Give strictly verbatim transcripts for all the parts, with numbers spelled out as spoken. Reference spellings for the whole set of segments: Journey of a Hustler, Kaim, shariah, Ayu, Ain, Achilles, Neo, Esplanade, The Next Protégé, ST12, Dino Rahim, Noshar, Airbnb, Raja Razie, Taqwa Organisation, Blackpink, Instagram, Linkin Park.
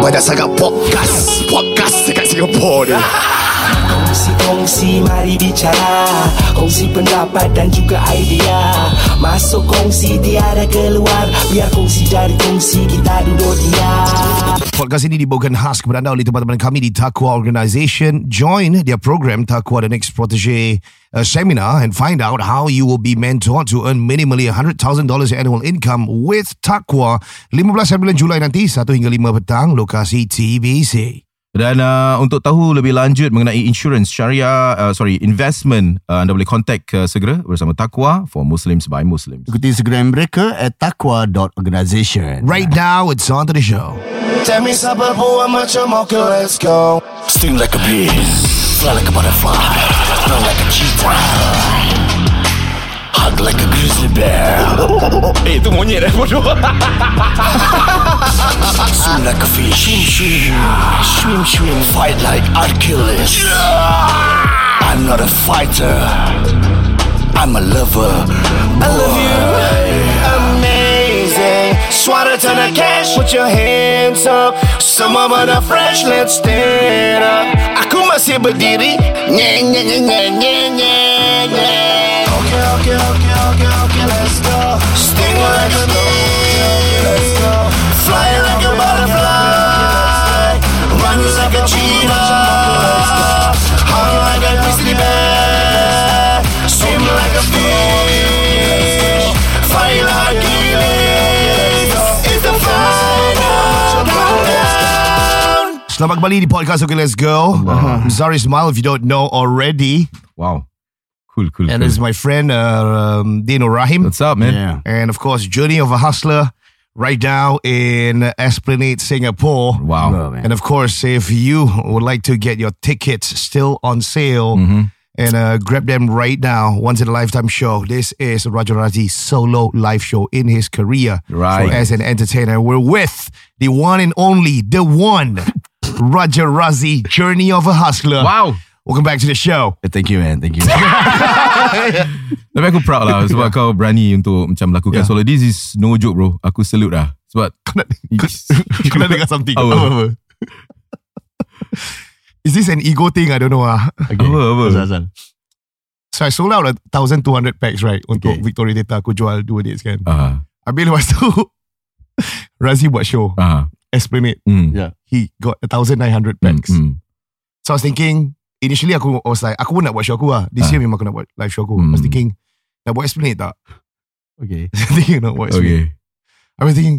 Pada sangat podcast, podcast dekat Singapura ni. Kongsi-kongsi, mari bicara. Kongsi pendapat dan juga idea. Masuk kongsi, tiada keluar. Biar kongsi dari kongsi, kita duduk diam. Podcast ini dibawakan khas kepada anda oleh teman-teman kami di Taqwa Organisation. Join their program Taqwa The Next Protégé uh, seminar and find out how you will be mentored to earn minimally one hundred thousand dollars annual income with Taqwa lima belas bulan Julai nanti satu hingga lima petang lokasi T B C. Dan uh, untuk tahu lebih lanjut mengenai insurans syariah, uh, sorry, investment, uh, anda boleh contact uh, segera bersama Taqwa for Muslims by Muslims. Ikuti Instagram mereka at taqwa dot organisation. Right now, it's on to the show. Tell me siapa buat macam mocha, let's go. Sting like a bee, fly like a butterfly, run like a cheetah, hug like a grizzly bear. Eh, tu monyet eh, bodoh. Swim like a fish, swim, swim, swim. Fight like Achilles. I'm not a fighter, I'm a lover. I love you, amazing. Swat a ton of cash, put your hands up. Semua benda fresh, let's stand up. Aku masih berdiri. Nye, nye, nye, nye, nye, nye. Okay, okay, okay, okay, let's go. Sting like a bee, let's go. Fly like a butterfly, run like a cheetah, hug like a grizzly bear, swim like a fish, fight like Achilles. It's the final countdown. Selamat kembali di podcast. Okay, let's go. Uh-huh. Sorry, smile if you don't know already. Wow. Cool, cool, and cool. It's my friend uh, um, Dino Rahim. What's up, man? Yeah. And of course, Journey of a Hustler right now in Esplanade, Singapore. Wow. Hello, and of course, if you would like to get your tickets still on sale, mm-hmm. and uh, grab them right now, once in a lifetime show. This is Raja Razie's solo live show in his career. Right. So as an entertainer, we're with the one and only, the one, Raja Razie, Journey of a Hustler. Wow. Welcome back to the show. Thank you, man. Thank you. Tapi aku proud lah sebab kau berani untuk macam lakukan yeah. solo. This is no joke, bro. Aku salute lah sebab kau nak dengar something. Apa, apa. Is this an ego thing? I don't know ah. Okay. Apa, apa. Asal. So I sold out a one thousand two hundred packs, right? Untuk okay. Victoria Data aku jual dua dates kan. Uh-huh. Habis lepas tu Razie buat show. Uh-huh. Esplanade. Mm. Yeah. He got one thousand nine hundred packs. Mm, mm. So I was thinking, initially aku was like, aku pun nak buat show aku lah. This ha. year memang aku nak buat live show aku. Hmm. I was thinking, nak buat Esplanade tak? Okay. I was thinking nak buat Esplanade. Okay. I was thinking,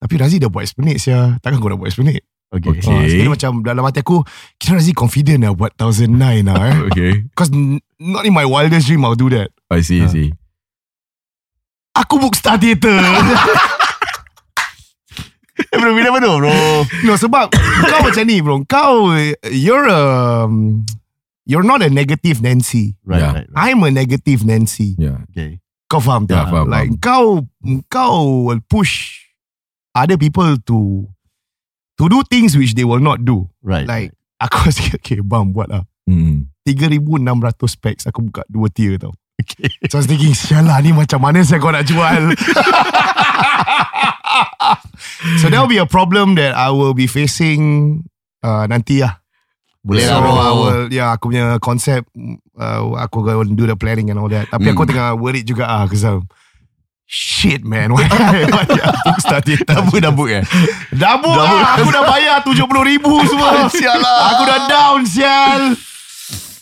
tapi Razie dah buat Esplanade siya. Takkan aku nak buat Esplanade? Okay. okay. Ha, sekali macam dalam hati aku, kira Razie confident lah buat one thousand nine lah. Eh. Okay. Because not in my wildest dream I'll do that. I see, ha. I see. Aku book Star Theatre. Bro, bila mana bro? No, sebab kau macam ni bro. Kau, you're a, you're not a negative Nancy. Right, yeah. right, right. I'm a negative Nancy. Yeah. Okay. Kau faham tak? Yeah, faham, like faham. Kau, kau will push other people to to do things which they will not do. Right. Like, aku asyik, okay, bang, buat lah. Mm. tiga ribu enam ratus packs aku buka dua tier tau. Okay. So I was thinking, sialah ni macam mana saya kau nak jual? So that will be a problem that I will be facing uh, nanti lah. Boleh so lah. I will, yeah, aku punya konsep, uh, aku akan do the planning and all that. Tapi mm. aku tengah worried juga ah, because um, shit man, why book started? Dah book, dah book eh? Dah book lah, aku dah bayar tujuh puluh ribu semua. Sial lah. Aku dah down, sial.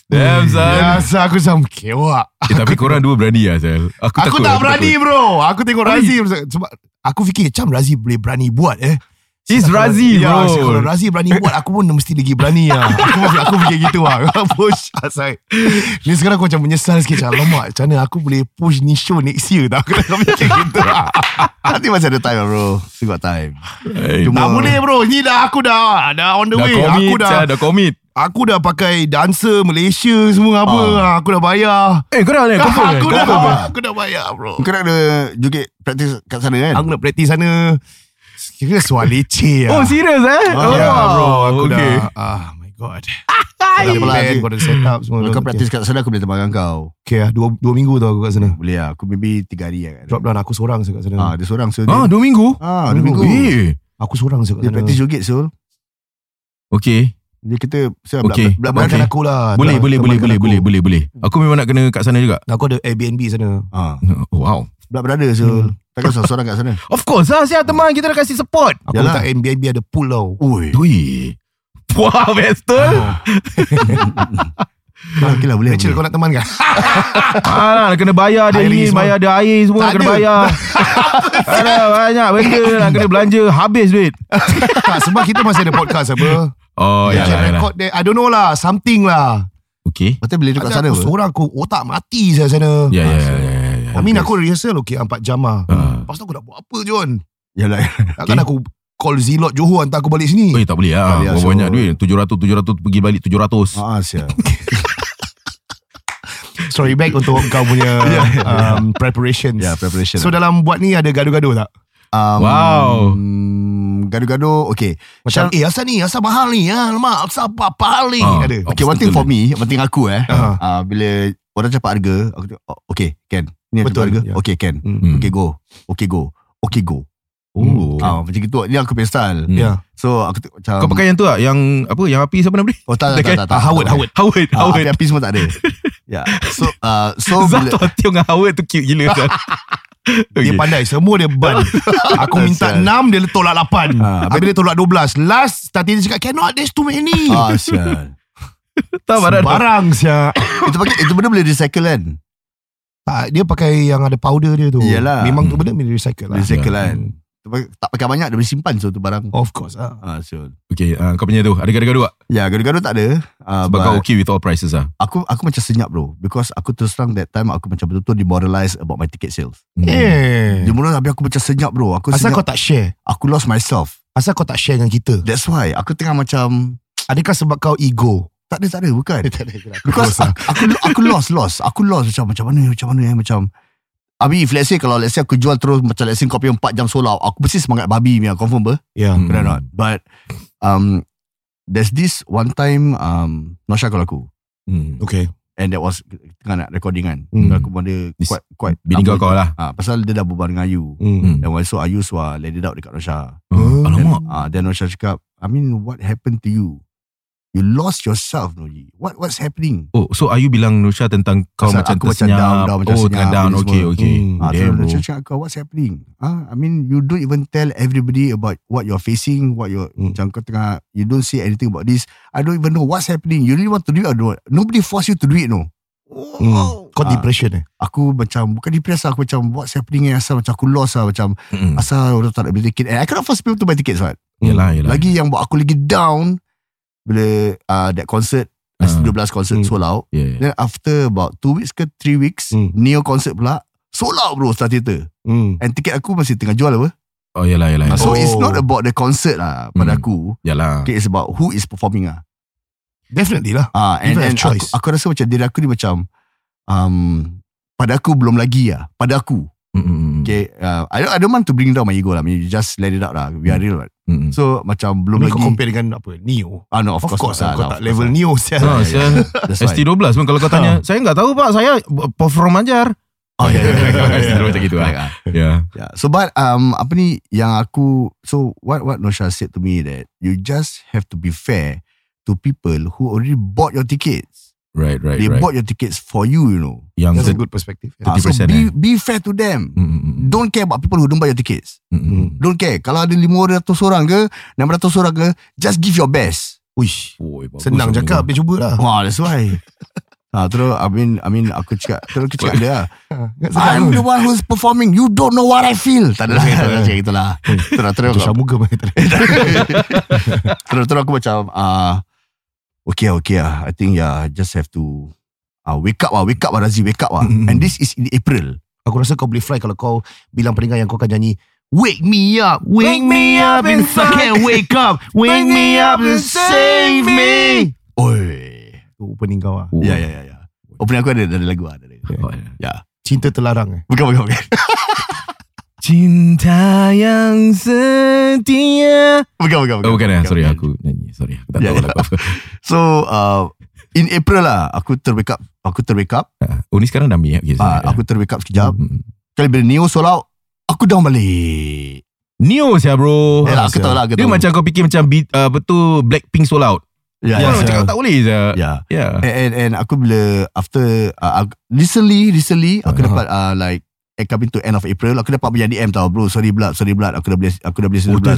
Damn, Zal. Ya, aku sama kewak. Eh, tapi korang dua berani lah, Zal. Aku, aku tak berani, aku bro. Aku tengok Razie. Sebab aku fikir, macam Razie boleh berani buat eh. It's Razie, bro. Ya, kalau Razie berani buat, aku pun mesti lagi berani lah. Aku, aku fikir gitu lah. Push. Asai. Ni sekarang aku macam menyesal sikit. Alamak, macam mana aku boleh push ni show next year tak? Aku nak fikir gitu lah. Nanti masih ada time lah, bro. Still got time. Hey, tak boleh, bro. Ni dah aku dah, dah on the dah way. Commit, aku dah, dah, dah commit. Aku dah pakai dancer Malaysia semua apa. Ah. Aku dah bayar. Eh, kau dah kan? Aku dah bayar. Aku dah bayar, bro. Kau nak ada joget praktis kat sana kan? Aku nak praktis sana. Kira soal leceh lah. Oh, serious eh? Oh, ya, yeah, bro. Aku okay. dah. Ah, my God. Aku dah plan, kau dah set up semua. Kau praktis kat sana, aku boleh temankan kau. Okay lah, dua, dua minggu tau aku kat sana. Boleh lah, aku maybe tiga hari lah. Drop down, aku seorang je kat sana. Ah, dia seorang je. So ah, dua minggu? Ah, dua minggu. minggu. Eh. Aku seorang je kat dia sana. Dia praktis joget, so. Okay. Dia kita siapa okay. Belak belakang okay. Aku lah. Boleh boleh boleh boleh boleh boleh boleh. Aku memang nak kena kat sana juga. Aku ada Airbnb sana. Ha. Wow. Belak berada so hmm. Takkan seorang kat sana. Of course lah siapa teman kita dah kasih support. Aku yalah. Letak Airbnb ada pool tau. Oi. Ui. Wah, betul. Okay lah, boleh. Kecil kau nak teman kan? Alah, kena bayar dia ni, bayar dia air semua tak kena ada. Bayar. Alah, banyak benda nak kena belanja, habis duit. Tak, sebab kita masih ada podcast apa. Oh, ya lah. I don't know lah, something lah. Okay. Lepas bila dia kat sana, seorang aku otak mati saya sana. Ya, ya, ya. Amin aku rehearsal, okay, empat jam lah. Lepas tu aku nak buat apa, John? Yalah, takkan aku... Call Zilot Johor hantar aku balik sini. Eh tak boleh lah ya. Banyak duit tujuh ratus pergi balik tujuh ratus. Haa siap. Sorry back untuk kau punya um, preparations. Ya yeah, preparation. So lah. Dalam buat ni ada gaduh-gaduh tak? Um, wow gaduh-gaduh. Okay macam eh asal ni asal mahal ni ah, alamak asal apa mahal ni uh, ada. Okay one thing for me penting aku eh uh-huh. uh, bila orang cakap harga aku cakap, oh, okay can ni betul harga yeah. Okay can mm. Okay go Okay go Okay go Oh, ah, macam gitu. Ni aku pesal. Hmm. Yeah. So aku macam kau pakai yang tu tak? Yang apa? Yang api siapa nama dia? Oh tak tak tak. tak Howard Howard. Howard Howard. Api semua tak ada. Ya. So uh, so Zato Tio dengan Howard tu cute gila kan. Dia pandai semua dia ban. Aku minta enam dia tolak lapan. Habis dia tolak dua belas. Last tadi dia cakap cannot there's too many. Ah sial. Tak barang sia. Itu pakai itu benda boleh recycle kan? Tak, dia pakai yang ada powder dia tu. Iyalah. Memang tu benda boleh recycle lah. Recycle kan. Tak pakai banyak dia boleh simpan so tu barang. Of course ah. Ah sure. Okay, uh, kau punya tu ada gaduh-gaduh tak? Ya, gaduh-gaduh tak ada. Uh, Sebab kau okay with all prices ah. Aku aku macam senyap bro because aku terus terang that time aku macam betul-betul demoralize about my ticket sales. Hmm. Eh. Demoralize habis aku macam senyap bro. Aku asal senyap, kau tak share. Aku lost myself. Asal kau tak share dengan kita. That's why aku tengah macam adakah sebab kau ego? Tak ada tak ada bukan. Tak ada. Because aku, aku aku lost lost. Aku lost macam macam mana macam mana eh macam Abi, if let's say, kalau let's say aku jual terus macam let's say kopi empat jam sold out, aku mesti semangat babi punya, confirm ber? Yeah. Kena hmm. not. But, um, there's this one time, um, Noshar call aku. Hmm. Okay. And that was, tengah nak recording kan. Hmm. Aku pun dia quite, quite. Bini kau kau lah. Ha, pasal dia dah berbual dengan Ayu. Hmm. And when so Ayu suar, let it out dekat Noshar. Hmm. Alamak. Ah, then Noshar cakap, I mean, what happened to you? You lost yourself, Noji. What what's happening? Oh, so Ayu bilang Noshar tentang kau pasal macam tersenyap. Down, down, macam oh, tengah down. Okay, okay. Hmm. Ah, yeah, so Noshar cakap kau, what's happening? Ah, I mean, you don't even tell everybody about what you're facing, what you're, hmm. macam kau tengah, you don't say anything about this. I don't even know what's happening. You really want to do it or not? Nobody force you to do it, no? Hmm. Kau depression ah, eh? Aku macam, bukan depresi, aku macam, what's happening eh? Asal macam aku lost lah, macam, hmm. asal orang tak nak beli tiket. And I cannot force people to buy tickets, right? Yalah, yalah. Lagi yang buat aku lagi down, bila uh, that concert uh, S T twelve concert mm, sold out yeah, yeah. Then after about two weeks ke three weeks mm. Neo concert pula sold out bro star theater mm. And tiket aku masih tengah jual apa. Oh yalah yalah, yalah. So oh. It's not about the concert lah mm. Pada aku yalah. Okay, it's about who is performing lah. Definitely lah uh, and, and aku, aku rasa macam diri aku ni macam um, pada aku belum lagi lah. Pada aku mm-hmm. Okay uh, I, don't, I don't want to bring down my ego lah. I mean, you just let it out lah. We are real right mm-hmm. So macam belum lagi. Kau compare dengan apa Neo ah, no, of, of course, course lah, kau lah, tak course level lah. Neo siapa ah, S T twelve pun kalau kau tanya saya tak tahu pak. Saya perform ajar. Oh ya S T twelve macam gitu lah. Yeah. Yeah. So but um, apa ni yang aku so what what Noshar said to me that you just have to be fair to people who already bought your tickets. Right, right, they right. bought your tickets for you, you know. Yang that's a good perspective. Yeah. So be, be fair to them. Mm-hmm. Don't care about people who don't buy your tickets. Mm-hmm. Don't care. Kalau ada lima ratus orang ke, enam ratus orang ke, just give your best. Uish. Oi, senang cakap, dia cubalah. Wah, that's why. Ha, terus, I mean, I mean, aku cakap, terus aku cakap dia lah. I'm the one who's performing. You don't know what I feel. Tak ada lah, macam itulah. Terus-terus. Terus-terus aku macam, ah, okay okay ah, I think yeah, just have to uh, wake up ah, wake up ah Razie, wake up ah. Mm-hmm. And this is in April. Aku rasa kau boleh fly kalau kau bilang pendengar yang kau akan nyanyi wake me up, wake, wake me up inside. I can't wake up, wake me up and save me. Oi, opening kau ah. Ya ya ya. Opening aku ada dari lagu ah dari. Oh, ya. Yeah. Cinta terlarang eh. Bukan bukan bukan. Cinta yang setia. Bukan, bukan, bukan. Oh, bukan, bukan, sorry, bukan. Aku nyanyi. Sorry, aku tak tahu lagu apa. So, uh, in April lah, aku terwake up. Aku terwake up. Oh, ni sekarang dah me up. Okay, uh, aku terwake up sekejap. Mm-hmm. Kali bila Neo sold out, aku down balik. Neo sia bro. Yalah, aku tahu lah, aku tahu. Dia macam kau fikir macam beat, uh, betul Blackpink sold out. Ya, yeah, yeah, yeah. Cakap tak boleh je. Yeah. Yeah. And, and and aku bila after uh, recently recently aku uh-huh. dapat uh, like coming to end of April, aku dapat punya D M tau bro, sorry blood, sorry blood, aku dah beli aku dah beli oh, blood, blood,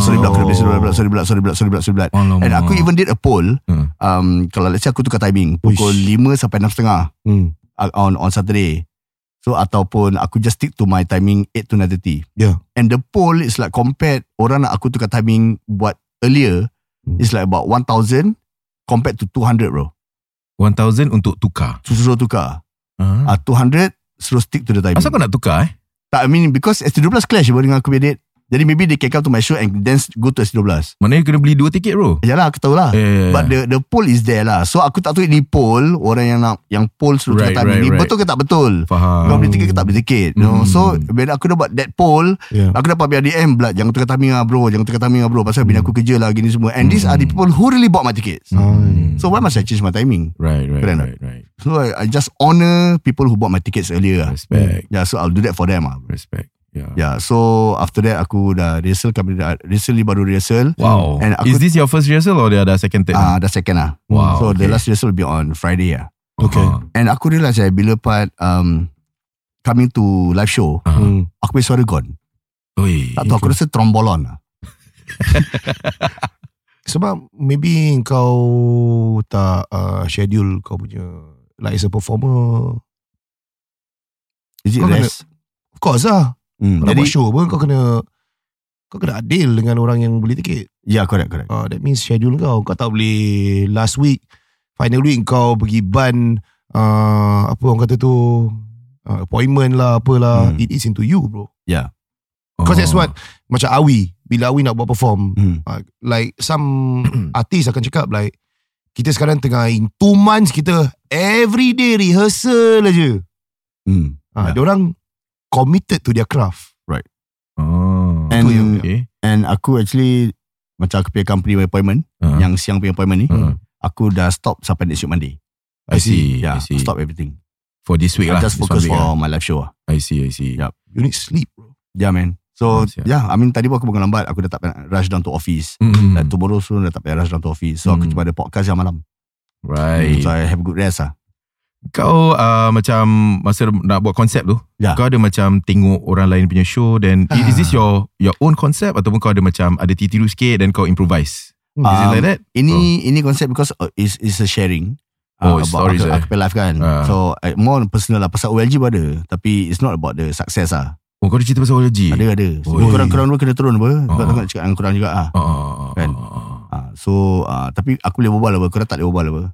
sorry blood, aku dah beli blood, sorry blood, sorry blood, sorry blood, sorry blood. Oh, and aku even did a poll. Hmm. Um, kalau let's say aku tukar timing pukul Uish. lima sampai enam tiga puluh hmm. on on Saturday. So ataupun aku just stick to my timing eight to nine thirty. Yeah. And the poll is like compared orang nak aku tukar timing buat earlier, hmm. it's like about one thousand compared to two hundred bro. one thousand untuk tukar. Suruh tukar. Ah uh-huh. uh, two hundred suruh stick to the timing. Asal kau nak tukar eh? Tak, I mean because S T twelve clash dengan aku punya date. Jadi maybe they can come to my show and then go to S T twelve. Maknanya kena beli dua tiket bro. Yalah aku tahu lah. Yeah, yeah, yeah. But the the poll is there lah. So aku tak tahu ni poll orang yang nak yang poll suruh right, tukar timing right, ni right. betul ke tak betul. Faham. Kau beli tiket ke tak beli tiket. Mm. No. So when aku dah buat that poll, yeah. aku dapat biar D M blood, jangan tukar timing lah bro, jangan tukar timing lah bro pasal mm. bini aku kerja lah gini semua. And mm. these are the people who really bought my tickets. Mm. So why must I change my timing? Right right right, right right. So I, I just honor people who bought my tickets earlier. Respect. Yeah, so I'll do that for them lah. Respect. Yeah. yeah, so after that aku dah rehearsal, kami dah rehearsal, baru rehearsal. Wow. And aku, is this your first rehearsal or dah second take? Ah, uh, dah second lah. Wow. So okay. the last rehearsal will be on Friday lah. Okay. Uh-huh. And aku realise eh, bila part um, coming to live show, uh-huh. aku punya suara gone. Oi. Tak tahu, aku rasa trombolon lah. Sebab maybe kau tak uh, schedule kau punya like as a performer. Is it kau less? Kena, of course lah. Hmm. Jadi show pun kau kena kau kena adil dengan orang yang beli tiket. Ya yeah, correct correct. Ah uh, that means schedule kau kau tak boleh last week final week kau pergi ban uh, apa orang kata tu uh, appointment lah apalah hmm. it is into you bro. Yeah. Because oh. that's what macam Awi bila Awi nak buat perform hmm. uh, like some artist akan cakap like kita sekarang tengah in two months kita every day rehearsal aja. Hmm. Ah uh, yeah. diorang committed to their craft. Right. Oh. And, okay. and aku actually macam aku punya company appointment uh-huh. yang siang punya appointment ni uh-huh. aku dah stop sampai next week Monday. I see. Yeah, I see. Stop everything for this week I lah. Just focus for lah. My live show lah. I see I see yep. You need sleep bro. Yeah man. So yes, yeah. yeah I mean tadi pun aku bangun lambat. Aku dah tak payah rush down to office mm-hmm. like tomorrow soon dah tak payah rush down to office. So mm. aku cuma ada podcast yang malam. Right. So I have good rest lah. Kau uh, macam masa nak buat konsep tu yeah. kau ada macam tengok orang lain punya show then ah. is this your your own concept ataupun kau ada macam ada tiru sikit then kau improvise um, is it like that? Ini oh. ini konsep because is is a sharing oh, uh, about stories, aku, aku live kan ah. so uh, more personal lah pasal O L G pun ada tapi it's not about the success lah. Oh kau ada cerita pasal O L G? Ada ada so, oh, korang-korang pun kena turun apa sebab ah. nak cakap dengan korang juga ah. Ah. kan ah. so uh, tapi aku boleh berbual apa korang tak boleh berbual apa.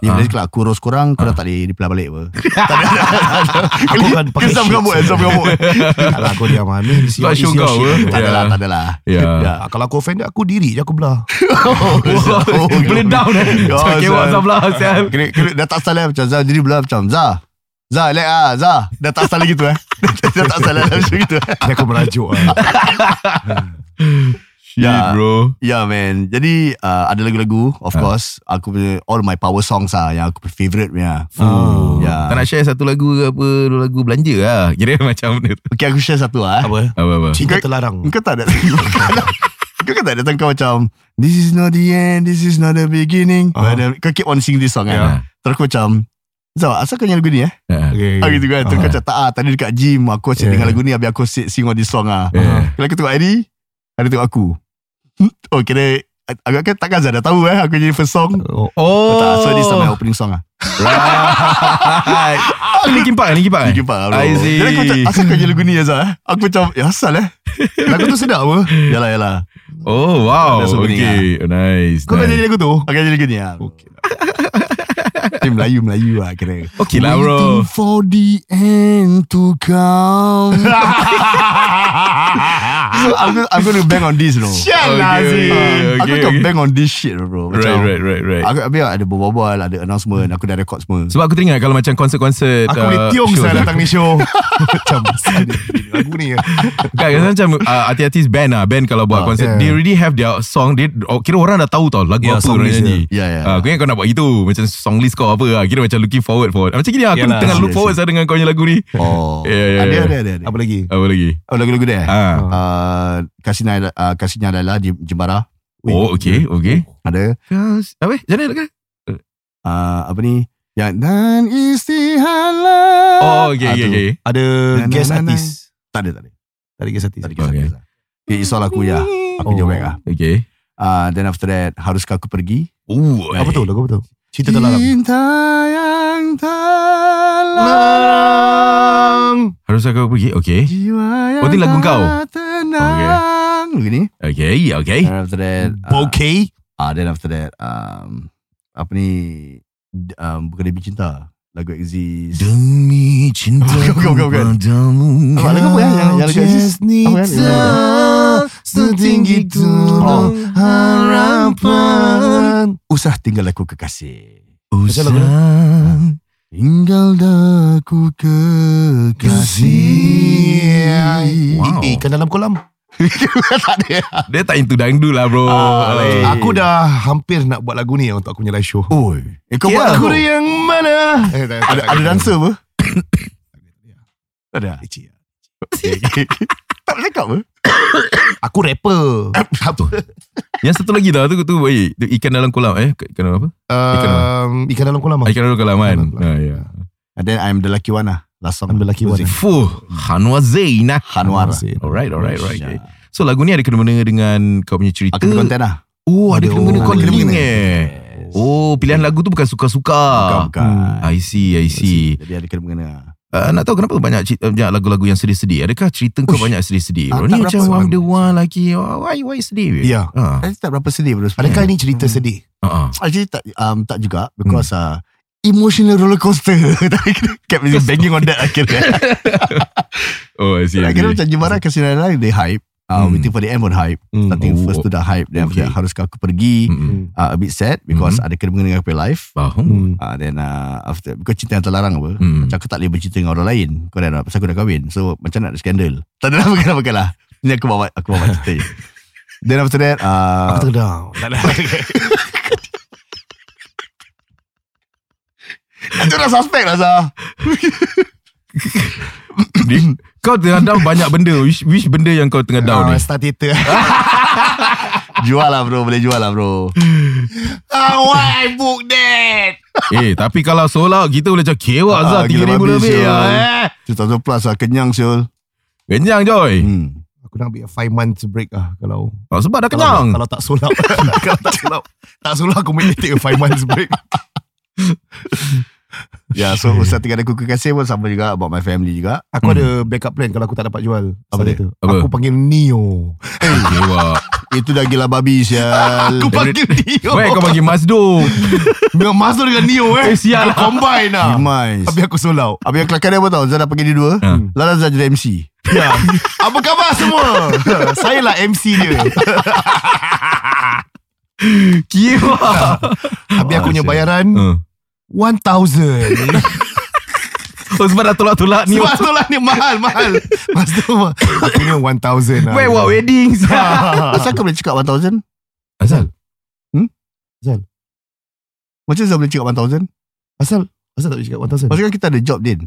Ni bila cakap aku roast korang kau dah tak boleh reply balik apa. Tak ada. Aku kan pakai Zam gabut Zam gabut. Alah aku diam amin. Tak show kau ke? Tak adalah tak adalah. Kalau aku offend aku diri je aku belah. Boleh down eh. Cakap what's belah. Dah tak salah macam Zah. Jadi belah macam Zah Zah like ah Zah. Dah tak salah gitu eh. Dah tak salah macam gitu. Aku merajuk lah. Yeah, bro. Yeah, man. Jadi uh, ada lagu-lagu, of ha. course. Aku punya all my power songs ah yang aku favorite punya. Oh. Yeah. Tak nak share satu lagu ke apa, dua lagu belanja lah. Kira macam mana. Okay, aku share satu lah. Apa? Apa-apa. Cinta terlarang. Kau tak ada. Kau kan tak datang kau macam this is not the end, this is not the beginning. Uh-huh. Kau keep on sing this song yeah. kan. Terus aku macam so, asal kau nyanyi lagu ni eh? Yeah. Okay, okay. Gitu kan. Terus uh-huh. kau cakap ah, tadi dekat gym aku asyik yeah. dengar lagu ni habis aku sing on this song ah. Yeah. Kalau aku tengok Ari, Ari tengok aku. Oh kira agakkan takkan Zah dah tahu eh aku jadi first song. Oh, oh. Tak, so this is my opening song lah. Right. Linkin Park Linkin Park Linkin Park I see. Jadi aku macam asal kau jadi lagu ni Zah. Aku macam ya asal eh lagu tu sedap apa. Yalah yalah. Oh wow. Okay lah. Nice. Kau nice. Kan jadi lagu tu aku jadi lagu ni lah. Okay lah. Melayu-Melayu lah kira. Okay lah bro. Waiting for the end to come. So I'm gonna, I'm gonna bang on this no. Shall okay, okay, okay, aku okay. bang on this shit bro. Macam, right right right right. Aku habis ada berbual-bual, ada announcement, aku dah record semua. Sebab aku teringat kalau macam konsert-konsert aku boleh uh, tiung saya datang ni show. Macam lagu ni ya. Kan macam uh, artis-artis band lah. Band kalau buat uh, konsert yeah. they already have their song. They, oh, kira orang dah tahu tau lagu yeah, apa orang nyanyi. Ya ya. Aku ingat kau nak buat gitu. Macam song list kau apa lah. Kira macam looking forward for. Macam gini aku yalah, tengah look forward saya dengan kau punya lagu ni. Oh. Yeah, yeah, yeah. Ada ada ada. Apa lagi? Apa lagi? Oh, lagu-lagu kedai. Ha. Uh, kasihnya uh, kasihnya adalah di Jemara. Oh okey okey. Ada. Kas, apa? Jangan dekat. Uh, apa ni? Yang dan istihalah. Oh okey okey okey. Ada guest artist. Tak ada tak ada. Tak ada guest artist. Tak ada guest artist. Okay, soal aku ya. Aku jawab ah. Okey. Ah, then after that, haruskah aku pergi? Oh, apa tu? Lagu apa tu? Cinta terlarang. Cinta yang terlarang. Haruskah aku pergi? Okay. Oh, ini lagu kau. Tenang. Okay. Begini. Okay, okay. Then after that, uh, okay. Ah, uh, then after that, um, apa ni? Um, bukan demi cinta. Lagu Exist. Demi cinta. Bukan, bukan, bukan. Lagu apa ya? Yang lagu Exist. Apa ya? Setinggi tulang harapan. Usah tinggal aku kekasih. Usah tinggal aku kekasih. Wow. Ikan dalam kolam. Tak ada. Dia tak into dangdut lah bro. uh, Aku dah hampir nak buat lagu ni untuk aku punya live show. Oh, eh, kau yeah, buat lagu yang mana? Eh, tak, tak, ada, tak, ada dancer apa? Tak ada. Kecil tak nak cakap apa? Aku rapper. Apa? Yang satu lagi dah tu tu baik. Ikan dalam kolam eh ikan dalam apa? Ikan dalam kolam. Ikan dalam kolam. Ikan dalam kolam kan. Ah ya. And then I'm the lucky one lah. Last song I'm the lucky one. Fuh, Hanwar Zain. Hanwar Zain. Alright, alright, right. Okay. So lagu ni ada kena-mengena dengan kau punya cerita. Ada konten lah. Oh, ada kena-mengena konten eh. Oh, pilihan lagu tu bukan suka-suka. Bukan. I see, I see. Jadi ada kena-mengena. Uh, nak tahu kenapa banyak, cerita, banyak lagu-lagu yang sedih-sedih? Adakah cerita Uish, kau banyak sedih-sedih? Uh, ni macam I'm the one lagi. Why, why sedih? Ya. Yeah. Uh. Tak berapa sedih. Bro. Adakah yeah, ini cerita sedih? Uh-huh. Actually tak, um, tak juga. Because hmm. uh, emotional roller coaster. Kept banging on that akhirnya. Oh, I see. Akhirnya macam Jemara Kasinala, they hype. Uh, hmm. Waiting for the end on hype. Hmm. Starting oh, first to the hype. Then okay, haruskah aku pergi? Hmm. Uh, a bit sad. Because hmm. ada kena-mengena dengan life. Faham. Uh, then uh, after, because cinta yang terlarang apa. Hmm. Macam aku tak boleh bercinta dengan orang lain. Kau dah nak, pasal aku dah kahwin. So macam nak ada skandal. Tak ada apa-apa lah, lah. Ni aku bawa aku bawa cerita. Then after that. Uh, aku terdown. Tak ada. Itu dah suspect lah Zah. Kau tengah down banyak benda. Which, which benda yang kau tengah down ni? Startator. Jual lah bro. Boleh jual lah bro. Oh, why I book that? Eh tapi kalau sold out, kita boleh macam kewak Zah. tiga ribu lebih lah. Jutaan plus lah. Kenyang Syul. Kenyang Joy. hmm. Aku nak ambil five months break lah. Kalau oh, sebab dah kenyang. Kalau, kalau tak sold out. Kalau tak sold out, tak sold out aku boleh take five months break. Ya yeah, so usaha tinggal aku kekasih pun sama juga. About my family juga. Aku hmm. ada backup plan kalau aku tak dapat jual. Apa dia tu? Aku panggil Neo. Eh itu dah gila babi sial. Aku panggil Neo. Weh kau panggil Mazdo. Mazdo dengan Neo eh. Eh sial lah. Combine lah. Habis aku solau. Habis aku kelakar dia apa tau. Zah dah panggil dia dua. hmm. Lala Zah jadi M C. Ya. Apa khabar semua? Saya lah M C dia. Kiwa. Habis aku punya bayaran uh. one thousand. Oh sebab dah tolak-tolak ni. Sebab tolak ni mahal-mahal. Mas tu aku punya one thousand. Where what weddings? Asal kau boleh cakap one thousand? Asal? Hmm? Asal? Macam mana boleh cakap one thousand? Asal? Asal tak boleh cakap one thousand? Maksudnya kita ada job Din.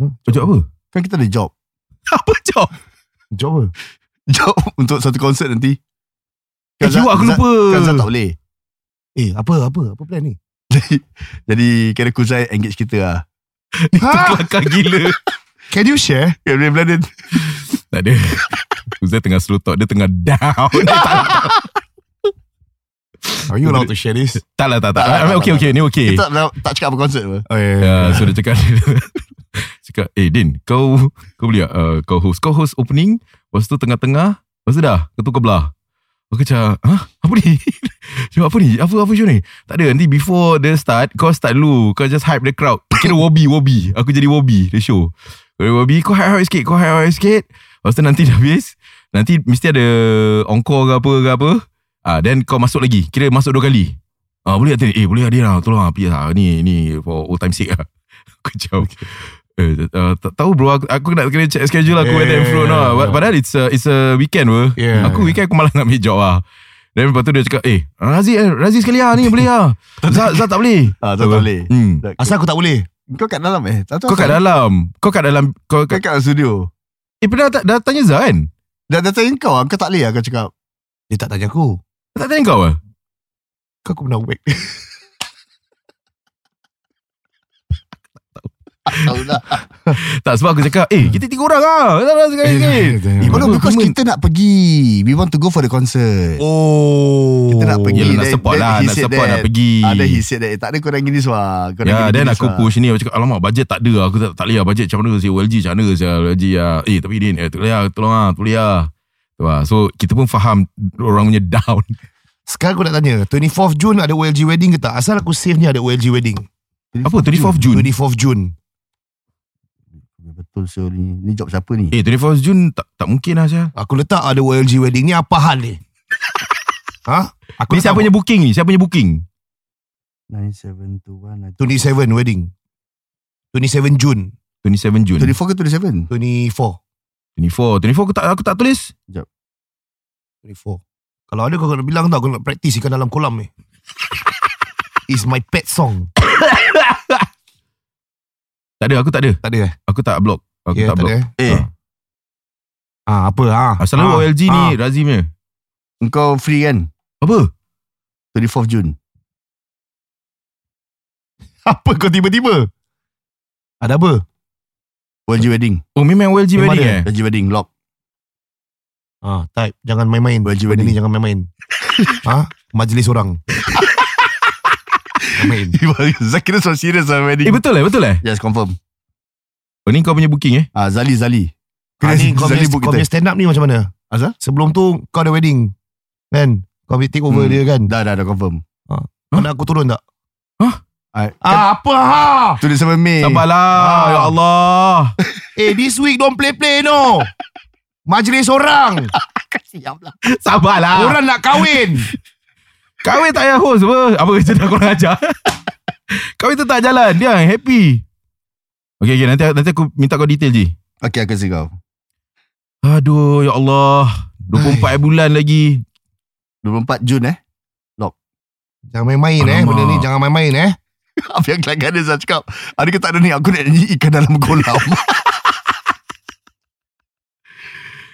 Huh? Job, job apa? Kan kita ada job. Apa job? Job apa? Job untuk satu konsert nanti. Eh jiwa aku lupa. Kan tak boleh. Eh apa apa apa plan ni? Jadi kira Kuzai engage kita lah. Itu kelakar gila. Can you share? Can you plan it? Tak ada. Kuzai tengah slow talk. Dia tengah down. Are you allowed to share this? Tak lah tak tak. Okay okay ni okay. Kita tak cakap apa konsert apa. Oh ya. So dia cakap Cakap eh Din, kau kau boleh kau host. Kau host opening. Lepas tu tengah-tengah. Lepas tu dah ketukar belah. Aku cakap, ha? Apa ni? Apa ni? Apa apa show ni? Tak ada, nanti before the start, kau start dulu. Kau just hype the crowd. Kira Wobby, Wobby. Aku jadi Wobby, the show. Kau Wobby, kau hype-hype sikit, kau hype-hype sikit. Lepas tu nanti dah habis, nanti mesti ada encore ke apa ke apa. Ah, then kau masuk lagi. Kira masuk dua kali. Ah, boleh tak? Eh, boleh hadir lah. Tolong lah, please lah. Ni, ni, for old time sake lah. Aku cakap, Uh, tak tahu bro, aku, aku nak kena check schedule aku yeah, at the front lah. But, but it's a, it's a weekend bro. Yeah, aku weekend aku malah nak ambil job lah. Dan lepas tu dia cakap, eh Razie, Razie sekali lah ni boleh lah. Zah, Zah tak boleh. Ah, Zah tak boleh. Hmm. Asal aku tak boleh. Kau kat dalam eh? Kau kat dalam. Kau kat dalam. Kau kat, kau kat studio. Eh, pernah dah, dah tanya Zah kan? Dah, dah tanya kau lah. Kau tak boleh lah kau cakap. Dia tak tanya aku. Kau tak tanya kau lah? Kau aku pernah whack. Tak, sebab aku cakap, eh, kita tiga orang lah. Because kita nak pergi. We want to go for the concert. Oh, kita nak pergi. Nak support lah, nak support, nak pergi. Then he said that, tak ada korang gini semua. Ya, then aku push ni. Aku cakap, alamak, bajet tak ada. Aku tak boleh lah, bajet macam mana. O L G macam mana. O L G lah. Eh, tapi Din, tolong lah, tolong lah. So, kita pun faham orang punya down. Sekarang aku nak tanya, twenty-fourth June ada O L G wedding ke tak? Asal aku save ni ada O L G wedding. Apa, twenty-fourth June? twenty-fourth June. Betul sure ni. Ni job siapa ni? Eh, twenty-fourth June tak, tak mungkin lah saya. Aku letak ada O L G wedding ni, apa hal ni? Ha? Aku ni siapa punya booking ni? Siapa punya booking? nine seven two one twenty-seven wedding. twenty-seven June. twenty-seven June. twenty-four ke twenty-seven? twenty-four. twenty-four. twenty-four aku tak aku tak tulis. Jap. twenty-four. Kalau ada kau kena bilang tau, kau nak practice ikan dalam kolam ni. It's my pet song. Tak ada, aku tak ada. Tak ada eh? Aku tak block. Aku yeah, tak, tak block. Eh. Ha. ha apa ha? Asal ha. O L G ha. Ni Razim ni. Engkau free kan? Apa? twenty-fourth June. Apa kau tiba-tiba? Ada apa? O L G wedding. Oh, memang O L G memang wedding eh? O L G wedding lock. Ah, ha, type jangan main-main. O L G wedding ni jangan main-main. Ha? Majlis orang. Main. Zakir so serious lah wedding. Eh, betul lah, betul lah. Yes, confirm. Oh, ni kau punya booking eh? Ah, Zali, Zali. Ah, ni kau punya stand up ni macam mana? Azal? Sebelum tu kau ada wedding. Kan? Kau punya take over hmm. dia kan? Dah, dah, dah confirm. Ha. Huh? Nak aku turun tak? Huh? Ah, ah apa ha? twenty-seven Mei. Sabarlah, ah. ya Allah. Eh, this week don't play-play no. Majlis orang. Kasihanlah. Sabarlah. Orang nak kahwin. Kahwin tak payah host apa. Apa kerja dah korang ajar. Kahwin tu tak jalan. Dia happy. Okay, okay. Nanti, nanti aku minta kau detail je. Okay, aku kasi kau. Aduh, ya Allah. dua puluh empat Ay. bulan lagi. dua puluh empat Jun eh. Lock. Jangan main-main. Alamak. eh. Benda ni jangan main-main eh. Apa yang kelakar dia saya cakap. Ada ke tak ada ni? Aku nak nyanyi ikan dalam kolam.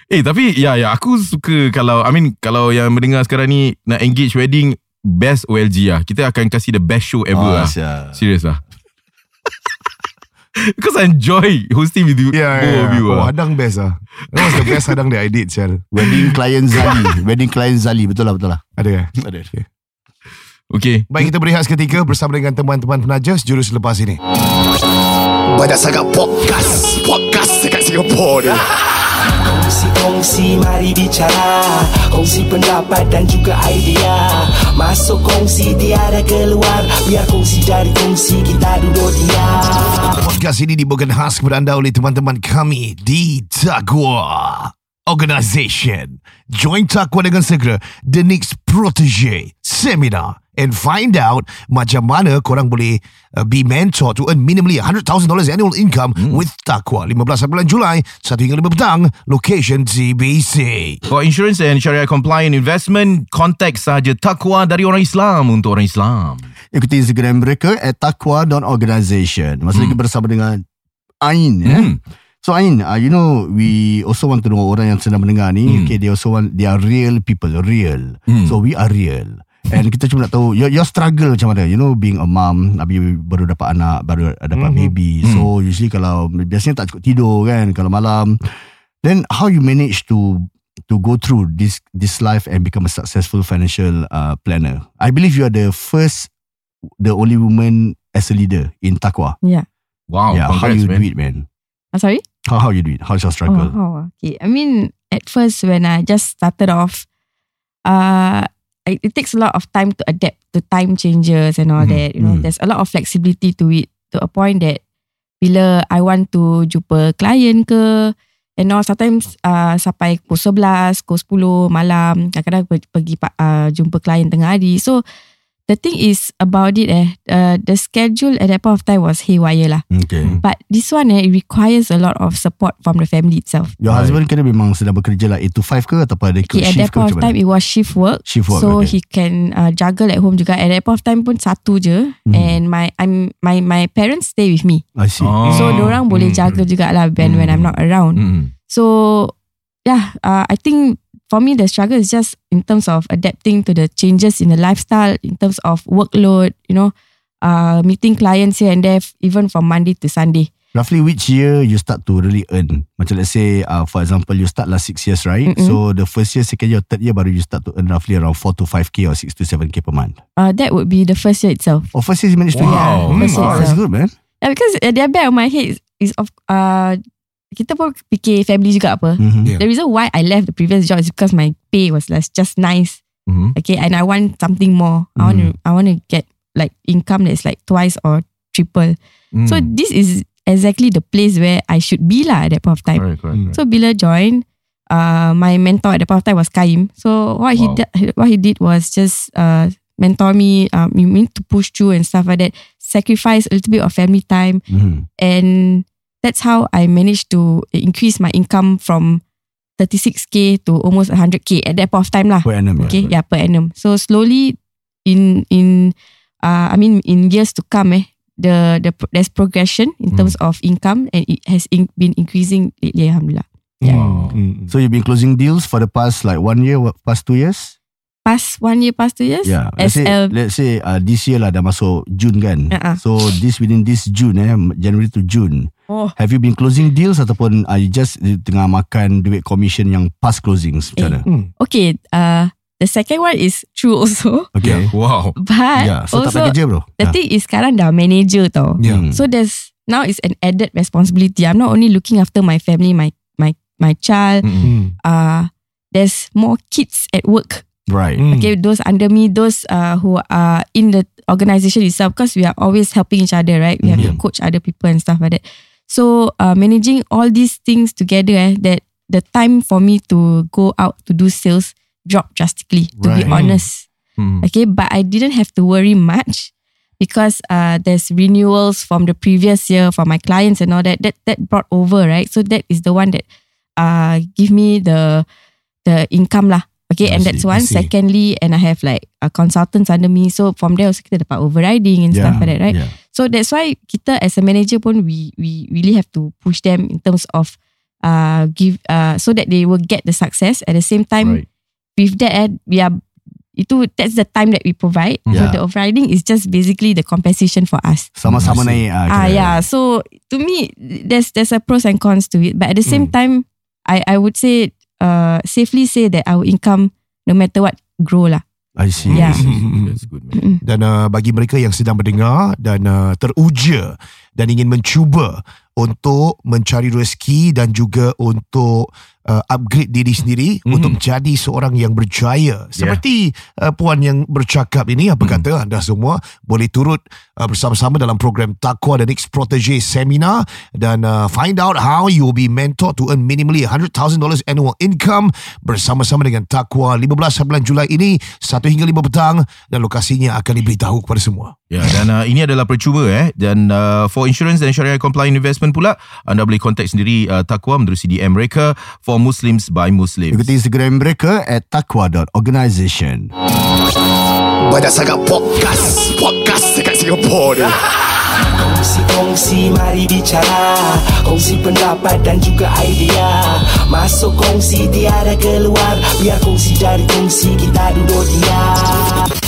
Eh, tapi ya ya aku suka kalau I mean kalau yang mendengar sekarang ni nak engage wedding, best O L G lah. Kita akan kasih the best show ever oh, lah. Siap. Serius lah. Because I enjoy hosting with you. Yeah, yeah, yeah. Oh, lah. Hadang best lah. That was the best hadang that I did, Syar. Wedding client Zali. Wedding client Zali. Betul lah, betul lah. Ada ke? Ada. Okay. okay. Baik, kita berehat seketika bersama dengan teman-teman penaja sejuru selepas ini. Banyak sangat podcast. Podcast dekat Singapura ni. Kongsi-kongsi, mari bicara. Kongsi pendapat dan juga idea. Masuk kongsi, tiada keluar. Biar kongsi dari kongsi, kita duduk dia. Podcast ini dibawakan khas kepada anda oleh teman-teman kami di Taqwa Organisation. Join Taqwa dengan segera The Next Protégé Seminar and find out macam mana korang boleh uh, be mentored to earn minimally one hundred thousand dollars annual income mm. with Taqwa. lima belas bulan Julai, satu hingga lima petang, location T B C. For insurance and shariah compliant investment, contact sahaja Taqwa dari orang Islam untuk orang Islam. Ikuti Instagram mereka at taqwa dot organisation. Masa mm. lagi bersama dengan Ain. Mm. Eh? So Ain, uh, you know, we also want to know orang yang sedang mendengar ni, mm. okay, they also want, they are real people, real. Mm. So we are real. And kita cuma nak tahu your, your struggle macam mana. You know, being a mom, baru dapat anak, baru dapat mm-hmm. baby. So mm. usually kalau biasanya tak cukup tidur kan, kalau malam. Then how you manage to to go through this this life and become a successful financial uh, planner? I believe you are the first, the only woman as a leader in Taqwa. Yeah. Wow. Yeah. Congrats, how you man. do it, man? I'm sorry. How how you do it? How's your struggle? Oh, how, okay. I mean, at first when I just started off, uh. it takes a lot of time to adapt to time changes and all mm. that. You know, mm. there's a lot of flexibility to it, to a point that bila I want to jumpa klien ke, and all, sometimes uh, sampai pukul sebelas, pukul sepuluh malam, kadang-kadang pergi uh, jumpa klien tengah hari. So, the thing is about it eh, uh, the schedule at that point of time was haywire lah. Okay. But this one eh, it requires a lot of support from the family itself. Your husband kena memang sedang bekerja lah eight to five ke ataupun ada okay, shift ke? At that point of time it was shift work. Shift work. So okay. he can uh, juggle at home juga. At that point of time pun satu je. Mm. And my I'm my my parents stay with me. I see. Oh. So diorang boleh mm. jaga jugalah when, mm. when I'm not around. Mm. So yeah, uh, I think for me the struggle is just in terms of adapting to the changes in the lifestyle, in terms of workload, you know, uh, meeting clients here and there, even from Monday to Sunday. Roughly which year you start to really earn? Macam let's say, uh, for example, you start last six years, right? Mm-mm. So the first year, second year, third year, baru you start to earn roughly around four to five K or six to seven K per month. Uh, that would be the first year itself. Oh, first year you managed to earn. Wow, yeah, mm, wow that's good, man. Yeah, because at the back of my head is, is of, uh, kita pun fikir family juga apa. Mm-hmm. Yeah. The reason why I left the previous job is because my pay was less, just nice. Mm-hmm. Okay, and I want something more. Mm-hmm. I want to, I want to get like income that's like twice or triple. Mm. So this is exactly the place where I should be lah at that point of time. Right, right, right. So bila join, uh, my mentor at that point of time was Kaim. So what wow. he did, what he did was just uh, mentor me. Um, you mean to push through and stuff like that. Sacrifice a little bit of family time, mm-hmm. and that's how I managed to increase my income from thirty-six K to almost one hundred K at that point of time lah. Per annum, okay, right, right. yeah, per annum. So slowly, in in, uh, I mean in years to come, eh. The the there's progression in mm. terms of income, and it has in, been increasing lately, alhamdulillah. Yeah. Wow. Mm. So you've been closing deals for the past like one year, past two years? Past one year, past two years? Yeah. Let's S L. say, let's say uh, this year lah dah masuk June kan? Uh-uh. So this within this June eh, January to June. Oh. Have you been closing deals ataupun uh, you just you tengah makan duit commission yang past closings macam eh. mana? Mm. Okay, uh, the second one is true also. Okay. Yeah. Wow. But yeah. so also, tak kerja, bro. The yeah. thing is sekarang dah manager tau. Yeah. So there's, now it's an added responsibility. I'm not only looking after my family, my my my child. Mm-hmm. Uh, there's more kids at work. Right. Mm. Okay, those under me, those uh, who are in the organisation itself, because we are always helping each other, right? We have yeah. to coach other people and stuff like that. So uh, managing all these things together, eh, that the time for me to go out to do sales dropped drastically, to right. be honest. Mm. Okay, but I didn't have to worry much because uh, there's renewals from the previous year for my clients and all that. That that brought over, right? So that is the one that uh give me the the income lah. Okay, I and see, that's one. Secondly, and I have like a consultants under me. So from there also kita dapat overriding and yeah, stuff like that, right? Yeah. So that's why kita as a manager pun we we really have to push them in terms of uh give uh so that they will get the success at the same time. Right. With that, we are, itu, that's the time that we provide. Yeah. So the overriding is just basically the compensation for us. Sama-sama naik. Ah, ah yeah. So to me, there's there's a pros and cons to it. But at the same mm. time, I I would say, uh, safely say that our income, no matter what, grow lah. I see. Yeah. I see. That's good, man. Dan uh, bagi mereka yang sedang mendengar dan uh, teruja dan ingin mencuba untuk mencari rezeki dan juga untuk Uh, upgrade diri sendiri mm-hmm. untuk menjadi seorang yang berjaya yeah. seperti uh, puan yang bercakap ini, apa mm. kata anda semua boleh turut uh, bersama-sama dalam program Taqwa The Next Protégé Seminar dan uh, find out how you will be mentored to earn minimally one hundred thousand dollars annual income bersama-sama dengan Taqwa lima belas bulan Julai ini satu hingga lima petang, dan lokasinya akan diberitahu kepada semua. Ya, yeah, dan uh, ini adalah percuba eh dan uh, for insurance dan syariah compliant investment pula anda boleh contact sendiri uh, Taqwa menerusi D M mereka, for Muslims by Muslims. Ikuti Instagram mereka at taqwa dot organisation. Banyak sangat podcast, podcast dekat Singapura ni. Kongsi-kongsi, mari bicara, kongsi pendapat dan juga idea. Masuk kongsi tiada keluar, biar kongsi dari kongsi kita duduk dia.